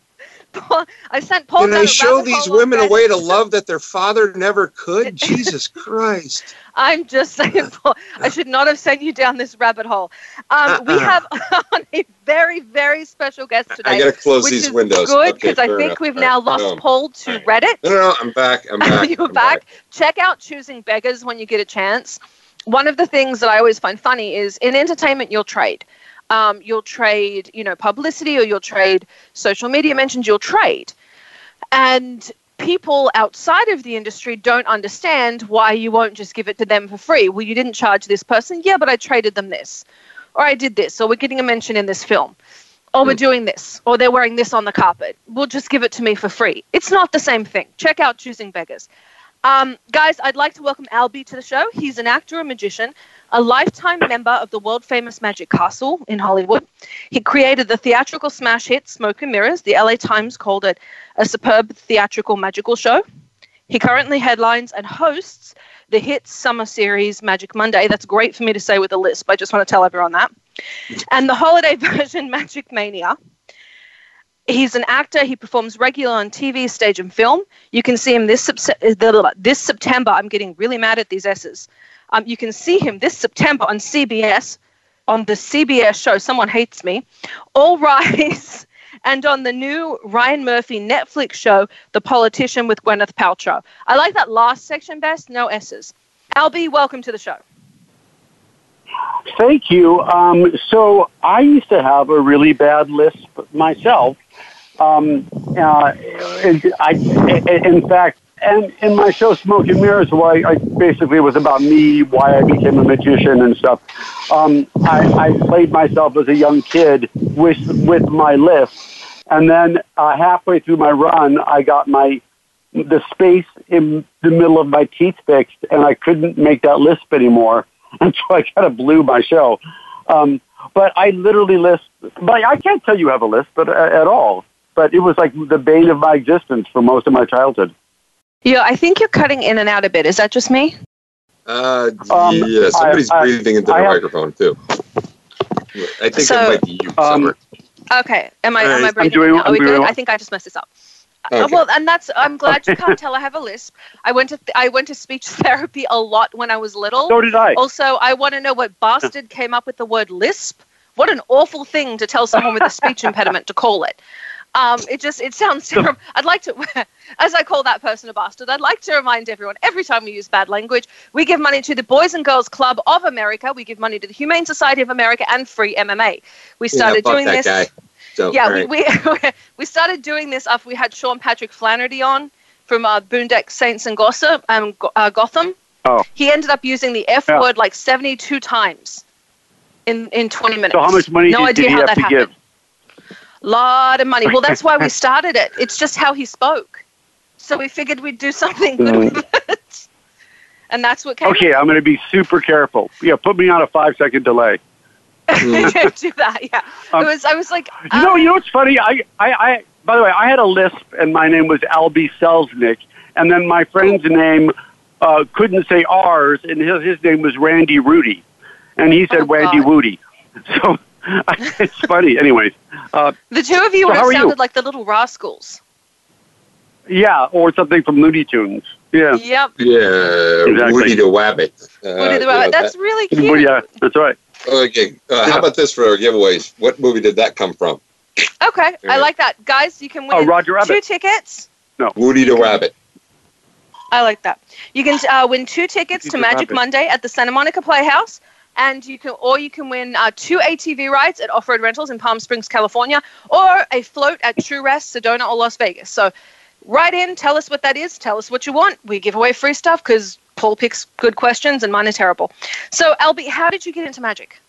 Paul, I sent Paul. Can I show these women a way to love that their father never could? Jesus Christ. I'm just saying, Paul, I should not have sent you down this rabbit hole. Um, uh-uh. We have on a very, very special guest today. I got to close these windows. Good, because okay, I think enough. We've now right, lost Paul to right. Reddit. No, no, no, I'm back. I'm back. You're I'm back. back. Check out Choosing Beggars when you get a chance. One of the things that I always find funny is in entertainment, you'll trade. Um, you'll trade, you know, publicity, or you'll trade social media mentions, you'll trade. And people outside of the industry don't understand why you won't just give it to them for free. Well, you didn't charge this person. Yeah, but I traded them this, or I did this, or we're getting a mention in this film, or we're doing this, or they're wearing this on the carpet. Well, just give it to me for free. It's not the same thing. Check out Choosing Beggars. Um, guys, I'd like to welcome Albie to the show. He's an actor and magician, a lifetime member of the world-famous Magic Castle in Hollywood. He created the theatrical smash hit Smoke and Mirrors. The L A Times called it a superb theatrical magical show. He currently headlines and hosts the hit summer series Magic Monday. That's great for me to say with a lisp. I just want to tell everyone that. And the holiday version Magic Mania. He's an actor. He performs regularly on T V, stage, and film. You can see him this, this September. I'm getting really mad at these S's. Um, you can see him this September on C B S, on the C B S show. Someone hates me. All Rise, and on the new Ryan Murphy Netflix show, The Politician with Gwyneth Paltrow. I like that last section best. No S's. Albie, welcome to the show. Thank you. Um, so I used to have a really bad lisp myself. Um, uh, I, in fact, and in my show Smoke and Mirrors, why I basically was about me, why I became a magician and stuff. Um, I, I played myself as a young kid with with my lisp, and then uh, halfway through my run, I got my the space in the middle of my teeth fixed, and I couldn't make that lisp anymore. And so I kind of blew my show. Um, but I literally lisp. But I can't tell you have a lisp but, uh, at all. But it was like the bane of my existence for most of my childhood. Yeah, I think you're cutting in and out a bit. Is that just me? Uh, um, yeah, somebody's I, breathing I, into the I microphone, have... too. I think so, it might be you, Summer. Um, okay, am I, right. am I breathing? Doing, Are we good? Well. I think I just messed this up. Okay. Uh, well, and that's, I'm glad you can't tell I have a lisp. I went to th- I went to speech therapy a lot when I was little. So did I. Also, I want to know what bastard came up with the word lisp. What an awful thing to tell someone with a speech impediment to call it. Um, it just, it sounds terrible. I'd like to, as I call that person a bastard, I'd like to remind everyone, every time we use bad language, we give money to the Boys and Girls Club of America. We give money to the Humane Society of America and Free M M A. We started yeah, doing that this. Guy. So, yeah, right. we, we we started doing this after we had Sean Patrick Flaherty on from uh, Boondock Saints and Gossip, um, uh, Gotham. Oh. He ended up using the F yeah. word like seventy-two times in, in twenty minutes. So how much money no did, idea did he how have that to happened. give? Lot of money. Well, that's why we started it. It's just how he spoke. So we figured we'd do something good with it. And that's what came Okay, out. I'm going to be super careful. Yeah, put me on a five-second delay. Mm. Do that, yeah. Um, it was, I was like... Um, you know, you know what's funny? I, I, I, by the way, I had a lisp, and my name was Albie Selznick, and then my friend's name uh, couldn't say R's, and his, his name was Randy Rudy. And he said oh, Randy God. Woody. So... it's funny. Anyways. Uh, the two of you so have sounded you? like the Little Rascals. Yeah, or something from Looney Tunes. Yeah. Yep. Yeah, exactly. Woody the Wabbit. Uh, Woody the Wabbit. That's that. really cute. Well, yeah, that's right. Okay. Uh, yeah. How about this for our giveaways? What movie did that come from? Okay. Yeah. I like that. Guys, you can win oh, Roger Rabbit. two tickets. No. Woody the Rabbit. I like that. You can uh, win two tickets Woody to Magic Rabbit. Monday at the Santa Monica Playhouse. And you can, or you can win uh, two A T V rides at Off-road Rentals in Palm Springs, California, or a float at True Rest, Sedona, or Las Vegas. So write in, tell us what that is, tell us what you want. We give away free stuff because Paul picks good questions and mine are terrible. So, Albie, how did you get into magic?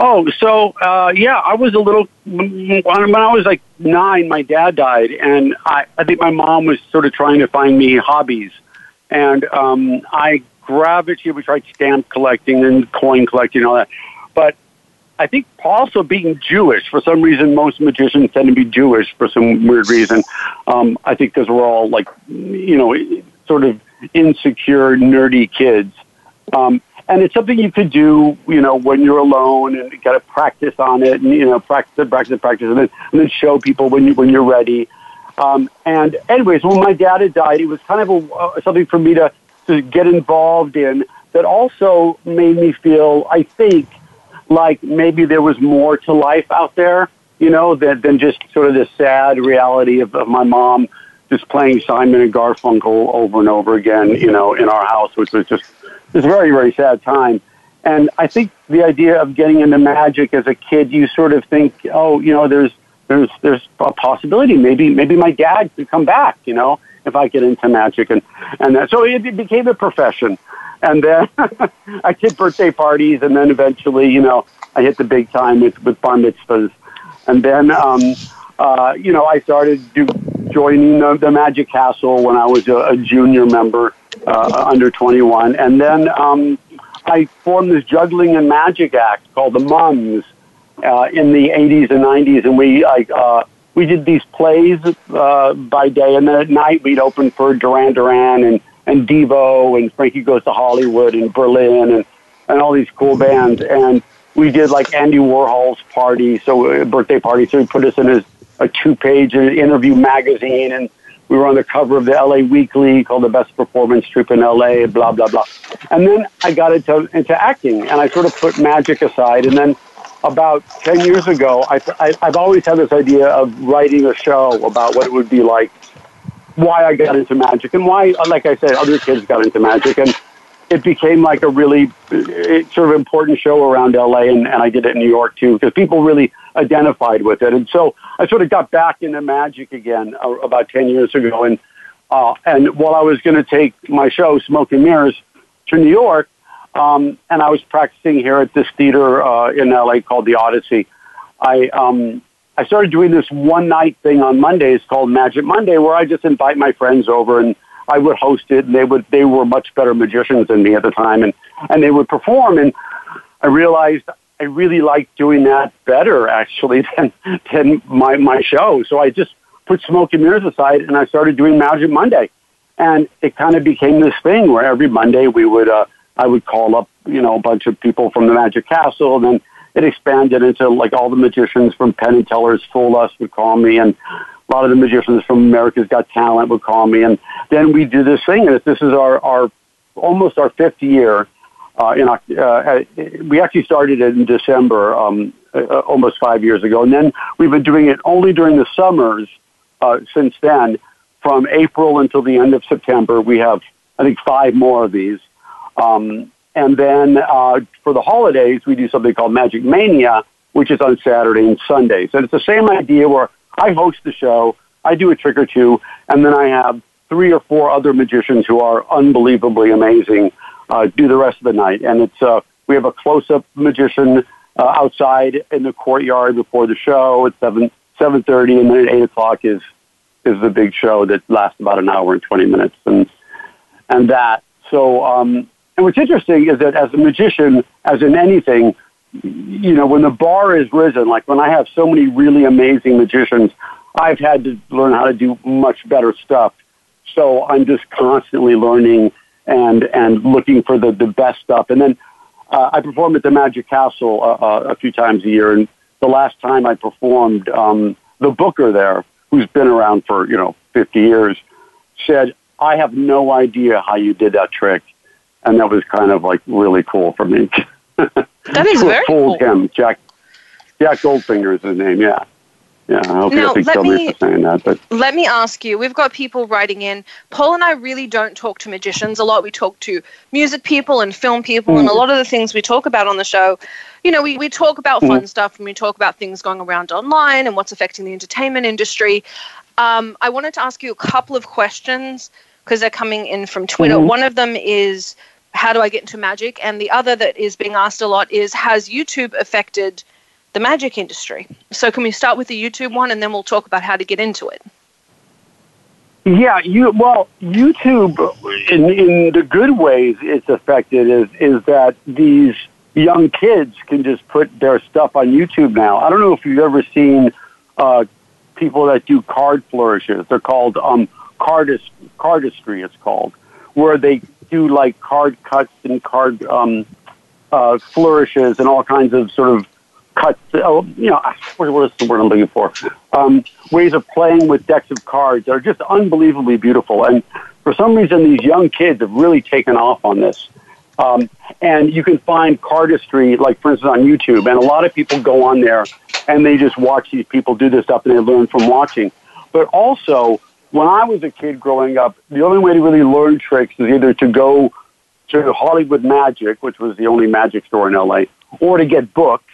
Oh, so, uh, yeah, I was a little, when I was like nine, my dad died, and I, I think my mom was sort of trying to find me hobbies. And um, I Gravity, we tried stamp collecting and coin collecting and all that. But I think also being Jewish, for some reason, most magicians tend to be Jewish for some weird reason. Um, I think because we're all like, you know, sort of insecure, nerdy kids. Um, and it's something you could do, you know, when you're alone and you got to practice on it and, you know, practice and practice and practice and then, and then show people when, you, when you're ready. Um, and anyways, when my dad had died, it was kind of a, uh, something for me to, to get involved in that also made me feel, I think, like maybe there was more to life out there, you know, than, than just sort of the sad reality of, of my mom just playing Simon and Garfunkel over and over again, you know, in our house, which was just this very, very sad time. And I think the idea of getting into magic as a kid, you sort of think, oh, you know, there's there's there's a possibility. Maybe maybe my dad could come back, you know, if I get into magic. And, and that. So it, it became a profession. And then I did birthday parties, and then eventually, you know, I hit the big time with, with bar mitzvahs. And then, um, uh, you know, I started do, joining the, the Magic Castle when I was a, a junior member, uh, under twenty-one. And then um, I formed this juggling and magic act called the Mums uh, in the eighties and nineties. And we, I, uh, We did these plays uh, by day, and then at night we'd open for Duran Duran and, and Devo and Frankie Goes to Hollywood and Berlin and, and all these cool bands. And we did like Andy Warhol's party, so uh, birthday party. So he put us in his, a two-page interview magazine, and we were on the cover of the L A Weekly called The Best Performance Troupe in L A, blah, blah, blah. And then I got into, into acting, and I sort of put magic aside, and then about ten years ago, I, I, I've always had this idea of writing a show about what it would be like, why I got into magic, and why, like I said, other kids got into magic. And it became like a really it, sort of important show around L A, and, and I did it in New York, too, because people really identified with it. And so I sort of got back into magic again uh, about ten years ago. And, uh, and while I was going to take my show, Smoke and Mirrors, to New York, Um, and I was practicing here at this theater uh, in L A called the Odyssey. I um, I started doing this one-night thing on Mondays called Magic Monday, where I just invite my friends over, and I would host it. And they would they were much better magicians than me at the time, and, and they would perform. And I realized I really liked doing that better, actually, than than my, my show. So I just put Smoke and Mirrors aside, and I started doing Magic Monday. And it kind of became this thing where every Monday we would, uh, I would call up, you know, a bunch of people from the Magic Castle, and then it expanded into, like, all the magicians from Penn and Teller's Fool Us would call me, and a lot of the magicians from America's Got Talent would call me, and then we do this thing, and this is our, our almost our fifth year. Uh, in, uh, we actually started it in December, um, uh, almost five years ago, and then we've been doing it only during the summers uh, since then. From April until the end of September, we have, I think, five more of these. Um, and then uh, for the holidays, we do something called Magic Mania, which is on Saturday and Sundays. And it's the same idea where I host the show, I do a trick or two, and then I have three or four other magicians who are unbelievably amazing uh, do the rest of the night. And it's uh, we have a close-up magician uh, outside in the courtyard before the show at seven thirty, and then at eight o'clock is, is the big show that lasts about an hour and twenty minutes and and that. So, um, and what's interesting is that as a magician, as in anything, you know, when the bar is risen, like when I have so many really amazing magicians, I've had to learn how to do much better stuff. So I'm just constantly learning and and looking for the, the best stuff. And then uh, I performed at the Magic Castle uh, uh, a few times a year, and the last time I performed, um, the booker there, who's been around for, you know, fifty years, said, I have no idea how you did that trick. And that was kind of, like, really cool for me. That is very cool. Him. Jack Jack Goldfinger is his name, yeah. Yeah, I hope now, you don't kill me for saying that. But. Let me ask you, we've got people writing in. Paul and I really don't talk to magicians a lot. We talk to music people and film people, mm. and a lot of the things we talk about on the show, you know, we, we talk about mm. fun stuff, and we talk about things going around online and what's affecting the entertainment industry. Um, I wanted to ask you a couple of questions because they're coming in from Twitter. Mm. One of them is, how do I get into magic? And the other that is being asked a lot is, has YouTube affected the magic industry? So can we start with the YouTube one, and then we'll talk about how to get into it? Yeah, you, well, YouTube, in, in the good ways it's affected is, is that these young kids can just put their stuff on YouTube now. I don't know if you've ever seen uh, people that do card flourishes. They're called um, cardist, cardistry, it's called, where they do, like, card cuts and card um, uh, flourishes and all kinds of sort of cuts, oh, you know, what is the word I'm looking for? Um, ways of playing with decks of cards that are just unbelievably beautiful. And for some reason, these young kids have really taken off on this. Um, and you can find cardistry, like, for instance, on YouTube. And a lot of people go on there, and they just watch these people do this stuff, and they learn from watching. But also, when I was a kid growing up, the only way to really learn tricks is either to go to Hollywood Magic, which was the only magic store in L A, or to get books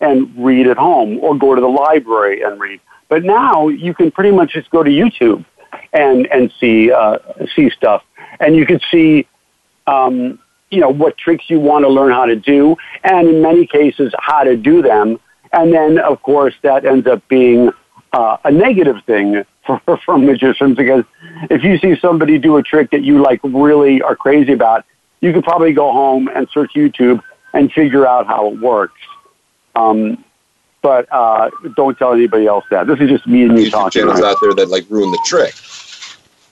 and read at home, or go to the library and read. But now you can pretty much just go to YouTube and and see uh, see stuff, and you can see um, you know, what tricks you want to learn how to do, and in many cases how to do them. And then of course that ends up being uh, a negative thing for, for magicians, because if you see somebody do a trick that you, like, really are crazy about, you could probably go home and search YouTube and figure out how it works. Um, but uh, don't tell anybody else that. This is just me and you talking. Channels out there that, like, ruin the trick.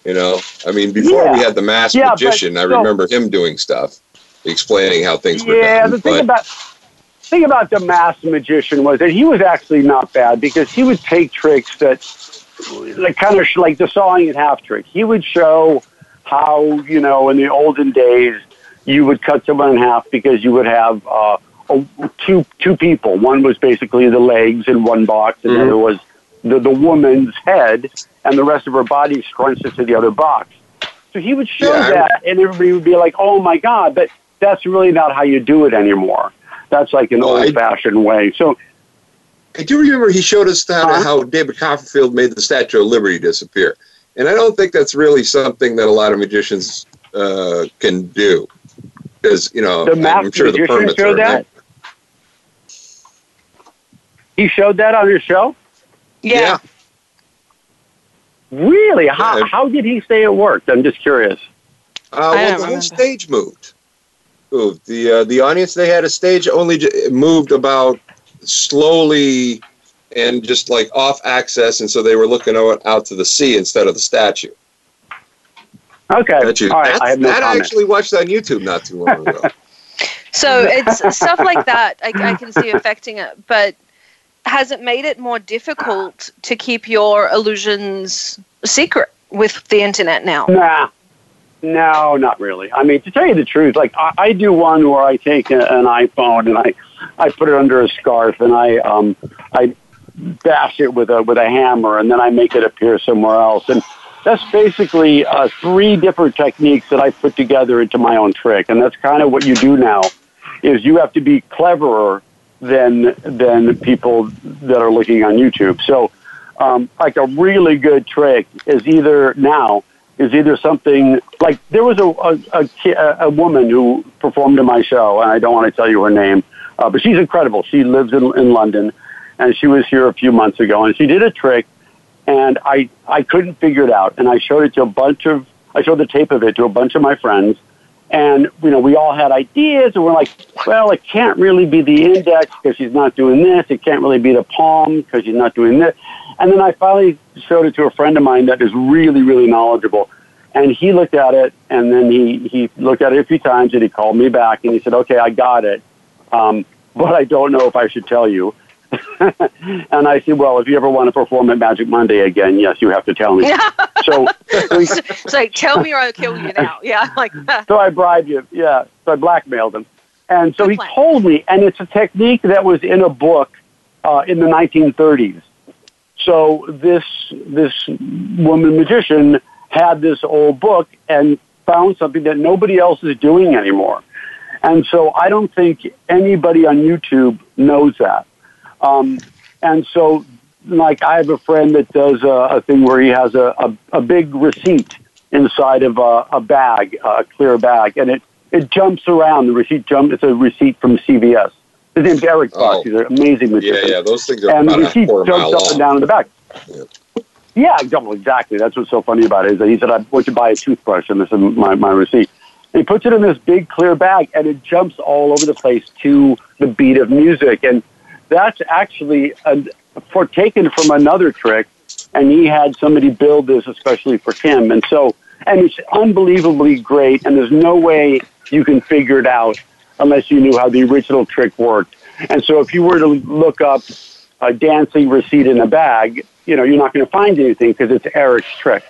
You know, I mean, before yeah. we had the mass yeah, magician, but, I so, remember him doing stuff, explaining how things yeah, were done. Yeah, the thing about the thing about the mass magician was that he was actually not bad, because he would take tricks that, like, kind of like the sawing in half trick. He would show how, you know, in the olden days you would cut someone in half because you would have. Uh, Two two people. One was basically the legs in one box, and mm-hmm. then there was the, the woman's head, and the rest of her body scrunched into the other box. So he would show yeah. that, and everybody would be like, "Oh my God!" But that's really not how you do it anymore. That's like an well, old-fashioned way. So I do remember he showed us that, huh? how David Copperfield made the Statue of Liberty disappear, and I don't think that's really something that a lot of magicians uh, can do, because, you know, the I'm sure the permits show are. That? He showed that on your show? Yeah. Really? How yeah. how did he say it worked? I'm just curious. Uh, well, the whole stage moved. Moved. The uh, the audience they had a stage only j- moved about slowly and just like off access, and so they were looking out to the sea instead of the statue. Okay. Statue. All right. I have no that comment. I actually watched on YouTube not too long ago. So it's stuff like that I, I can see affecting it, but has it made it more difficult to keep your illusions secret with the internet now? Nah. No, not really. I mean, to tell you the truth, like I, I do one where I take a, an iPhone and I, I put it under a scarf and I, um, I bash it with a with a hammer and then I make it appear somewhere else. And that's basically uh, three different techniques that I put together into my own trick. And that's kind of what you do now, is you have to be cleverer than than people that are looking on YouTube. So, um, like a really good trick is either now. Is either something like there was a, a a woman who performed in my show, and I don't want to tell you her name, uh, but she's incredible. She lives in, in London, and she was here a few months ago, and she did a trick, and I I couldn't figure it out, and I showed it to a bunch of I showed the tape of it to a bunch of my friends, and you know we all had ideas, and we're like, well, it can't really be the index because she's not doing this, it can't really be the palm because she's not doing this. And then I finally showed it to a friend of mine that is really, really knowledgeable. And he looked at it, and then he, he looked at it a few times, and he called me back, and he said, okay, I got it, um, but I don't know if I should tell you. And I said, well, if you ever want to perform at Magic Monday again, yes, you have to tell me. so, it's like, tell me or I'll kill you now. Yeah, like So I bribed you, yeah. So I blackmailed him. And so he told me, and it's a technique that was in a book uh, in the nineteen thirties. So this this woman magician had this old book and found something that nobody else is doing anymore. And so I don't think anybody on YouTube knows that. Um, and so, like, I have a friend that does a, a thing where he has a, a, a big receipt inside of a, a bag, a clear bag, and it, it jumps around. The receipt jump. It's a receipt from C B S. His name's Eric Fox. Oh. He's an amazing magician. Yeah, yeah, those things are and about a quarter mile long. And he jumps up and down in the back. Yeah, yeah, exactly. That's what's so funny about it is that he said, I want to buy a toothbrush, and this is my, my receipt. And he puts it in this big clear bag, and it jumps all over the place to the beat of music. And that's actually a, for taken from another trick, and he had somebody build this especially for him. And so, and it's unbelievably great, and there's no way you can figure it out unless you knew how the original trick worked. And so if you were to look up a dancing receipt in a bag, you know, you're not going to find anything because it's Eric's trick.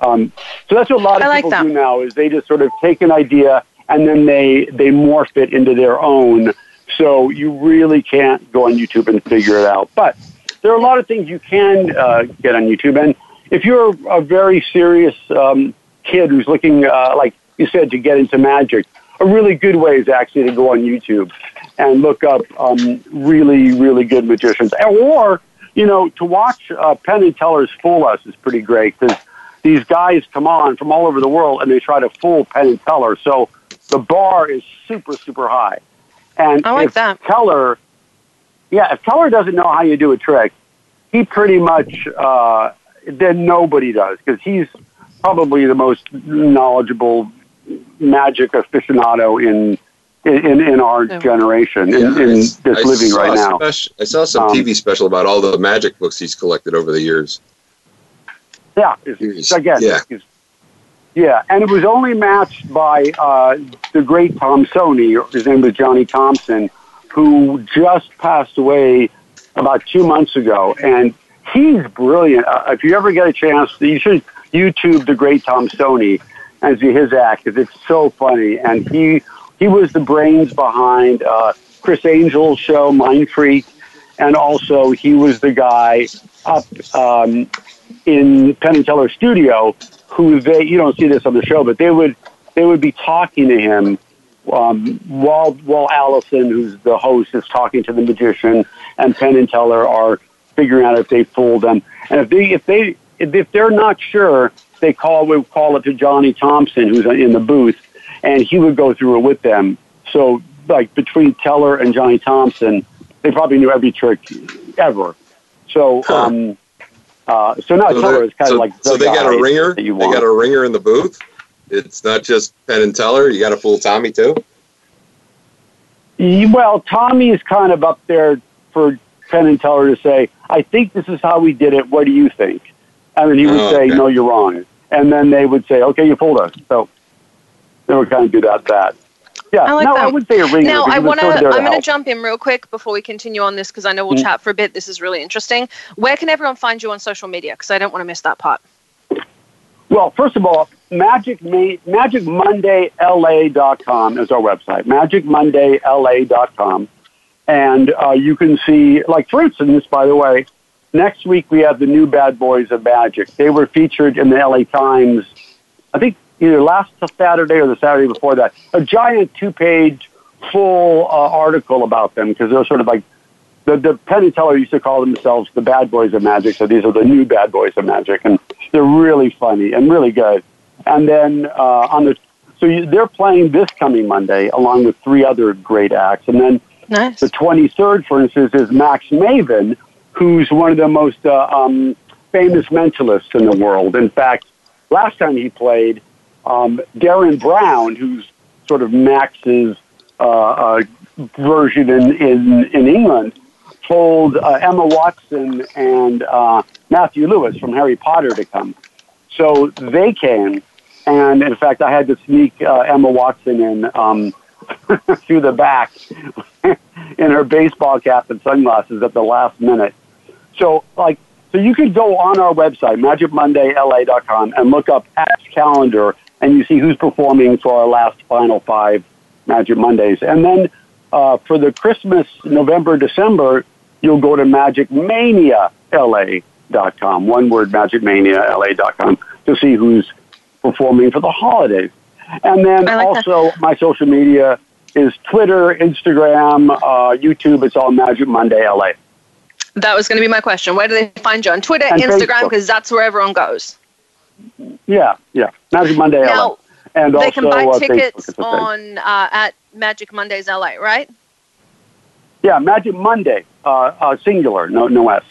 Um, so that's what a lot of people do now is they just sort of take an idea and then they, they morph it into their own. So you really can't go on YouTube and figure it out. But there are a lot of things you can uh, get on YouTube. And if you're a very serious um, kid who's looking, uh, like you said, to get into magic, a really good way is actually to go on YouTube and look up um, really, really good magicians. Or, you know, to watch uh, Penn and Teller's Fool Us is pretty great because these guys come on from all over the world and they try to fool Penn and Teller. So the bar is super, super high. And I like if that. Teller, yeah, if Teller doesn't know how you do a trick, he pretty much, uh, then nobody does because he's probably the most knowledgeable magic aficionado in in, in our yeah. generation, in, yeah, in this I living right now. Special, I saw some um, T V special about all the magic books he's collected over the years. Yeah, he's, again, yeah. He's, yeah, and it was only matched by uh, the great Tom Sony, or his name was Johnny Thompson, who just passed away about two months ago, and he's brilliant. Uh, if you ever get a chance, you should YouTube the great Tom Sony and see his act, because it's so funny. And he he was the brains behind uh, Chris Angel's show, Mind Freak, and also he was the guy up um, in Penn and Teller's studio who they, you don't see this on the show, but they would they would be talking to him um, while, while Allison, who's the host, is talking to the magician, and Penn and Teller are figuring out if they fooled them. And if they if they if they're not sure, they call we call it to Johnny Thompson, who's in the booth, and he would go through it with them. So, like, between Teller and Johnny Thompson, they probably knew every trick ever. So, huh. um, uh, so now so Teller is kind so, of like the so they got a ringer. They got a ringer in the booth. It's not just Penn and Teller. You got to fool Tommy too. Well, Tommy's kind of up there for pen and tell her to say, I think this is how we did it. What do you think? And then he would oh, say, okay. No, you're wrong. And then they would say, okay, you fooled us. So they would kind of do that. that. Yeah, I like no, that. I would say a ringer. Now, I wanna, I'm going to jump in real quick before we continue on this because I know we'll mm-hmm. chat for a bit. This is really interesting. Where can everyone find you on social media? Because I don't want to miss that part. Well, first of all, Magic Ma- Magic Monday L A dot com is our website, Magic Monday L A dot com. And uh, you can see, like for instance, by the way, next week we have the new Bad Boys of Magic. They were featured in the L A Times, I think, either last Saturday or the Saturday before that, a giant two-page full uh, article about them because they're sort of like, the, the Penn and Teller used to call themselves the Bad Boys of Magic, so these are the new Bad Boys of Magic, and they're really funny and really good. And then uh, on the, so you, they're playing this coming Monday along with three other great acts. And then nice. The twenty-third, for instance, is Max Maven, who's one of the most uh, um, famous mentalists in the world. In fact, last time he played, Um, Darren Brown, who's sort of Max's uh, uh, version in, in, in England, told uh, Emma Watson and uh, Matthew Lewis from Harry Potter to come. So they came, and in fact, I had to sneak uh, Emma Watson in um, through the back in her baseball cap and sunglasses at the last minute. So, like, so you could go on our website, Magic Monday L A dot com, and look up Acts Calendar. And you see who's performing for our last final five Magic Mondays. And then uh, for the Christmas, November, December, you'll go to Magic Mania L A dot com, one word, Magic Mania L A dot com, to see who's performing for the holidays. And then like also that. My social media is Twitter, Instagram, uh, YouTube. It's all Magic Monday L A. That was going to be my question. Where do they find you? On Twitter, and Instagram, because that's where everyone goes. Yeah, yeah. Magic Monday now, L A. And they also, can buy uh, tickets on uh, at Magic Mondays L A, right? Yeah, Magic Monday, uh, uh, singular, no no S.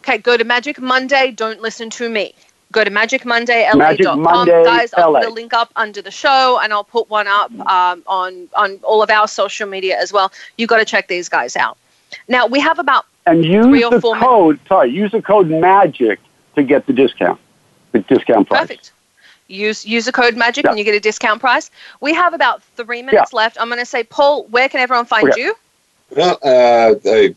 Okay, go to Magic Monday, don't listen to me. Go to Magic Monday L A dot com. Guys, I'll put the link up under the show, and I'll put one up um, on, on all of our social media as well. You got to check these guys out. Now, we have about and use three or the four code, minutes. Sorry, use the code MAGIC to get the discount, the discount price. Perfect. Use use the code MAGIC yeah. and you get a discount price. We have about three minutes yeah. left. I'm going to say, Paul, where can everyone find okay. you? Well, uh, I,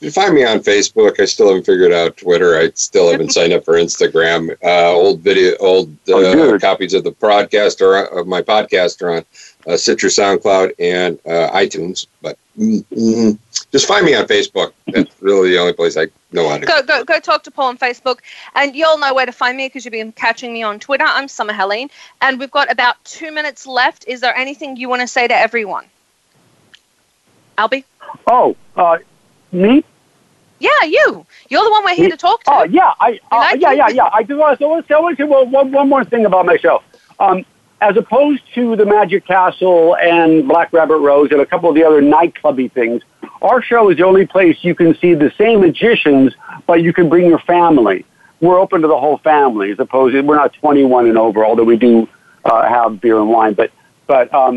you find me on Facebook. I still haven't figured out Twitter. I still haven't signed up for Instagram. Uh, old video, old uh, oh, copies of the podcast or of my podcast are on uh, Stitcher, SoundCloud, and uh, iTunes. But mm-hmm. just find me on Facebook. That's really the only place I know how to go. Go, go talk to Paul on Facebook. And you all know where to find me because you've been catching me on Twitter. I'm Summer Helene. And we've got about two minutes left. Is there anything you want to say to everyone? Albie? Oh, uh, me? Yeah, you. You're the one we're here me? to talk to. Oh, uh, yeah. I, uh, like yeah, yeah, yeah. I do want to tell you one, one more thing about myself. Um, As opposed to the Magic Castle and Black Rabbit Rose and a couple of the other nightclubby things, our show is the only place you can see the same magicians, but you can bring your family. We're open to the whole family, as opposed to, we're not twenty-one and over, although we do uh, have beer and wine. But but um,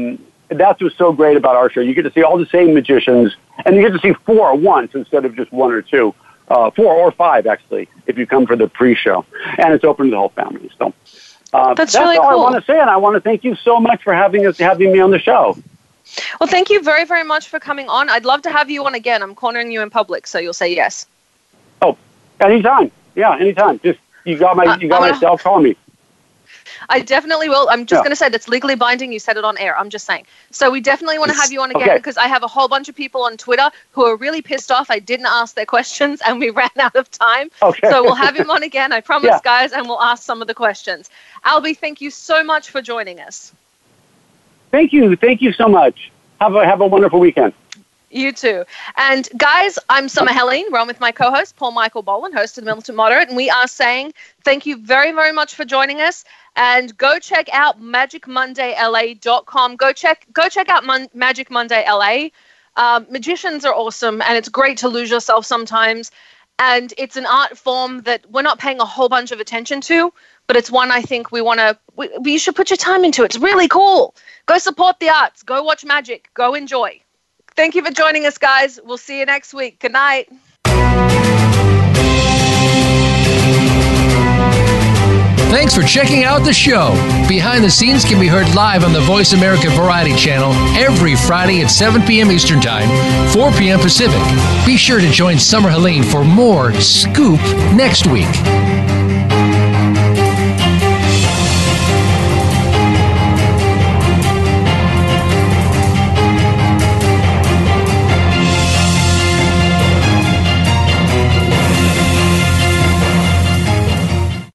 that's what's so great about our show. You get to see all the same magicians, and you get to see four at once instead of just one or two. Uh, four or five, actually, if you come for the pre-show. And it's open to the whole family, so... Uh, that's, that's really all cool. I want to say, and I want to thank you so much for having us, having me on the show. Well, thank you very, very much for coming on. I'd love to have you on again. I'm cornering you in public, so you'll say yes. Oh, anytime. Yeah, anytime. Just you got my uh, you got my cell. Call me. I definitely will. I'm just yeah. going to say that's legally binding. You said it on air. I'm just saying. So we definitely want to have you on again because okay. I have a whole bunch of people on Twitter who are really pissed off. I didn't ask their questions and we ran out of time. Okay. So we'll have him on again. I promise, yeah. guys, and we'll ask some of the questions. Albie, thank you so much for joining us. Thank you. Thank you so much. Have a have a wonderful weekend. You too. And guys, I'm Summer Helene. We're on with my co-host, Paul Michael Bolan, host of the Militant Moderate. And we are saying thank you very, very much for joining us. And go check out Magic Monday L A dot com. Go check go check out Mon- Magic Monday L A. Um, magicians are awesome, and it's great to lose yourself sometimes. And it's an art form that we're not paying a whole bunch of attention to, but it's one I think we want to, we, you should put your time into. It's really cool. Go support the arts. Go watch magic. Go enjoy. Thank you for joining us, guys. We'll see you next week. Good night. Thanks for checking out the show. Behind the Scenes can be heard live on the Voice America Variety channel every Friday at seven p.m. Eastern Time, four p.m. Pacific. Be sure to join Summer Helene for more Scoop next week.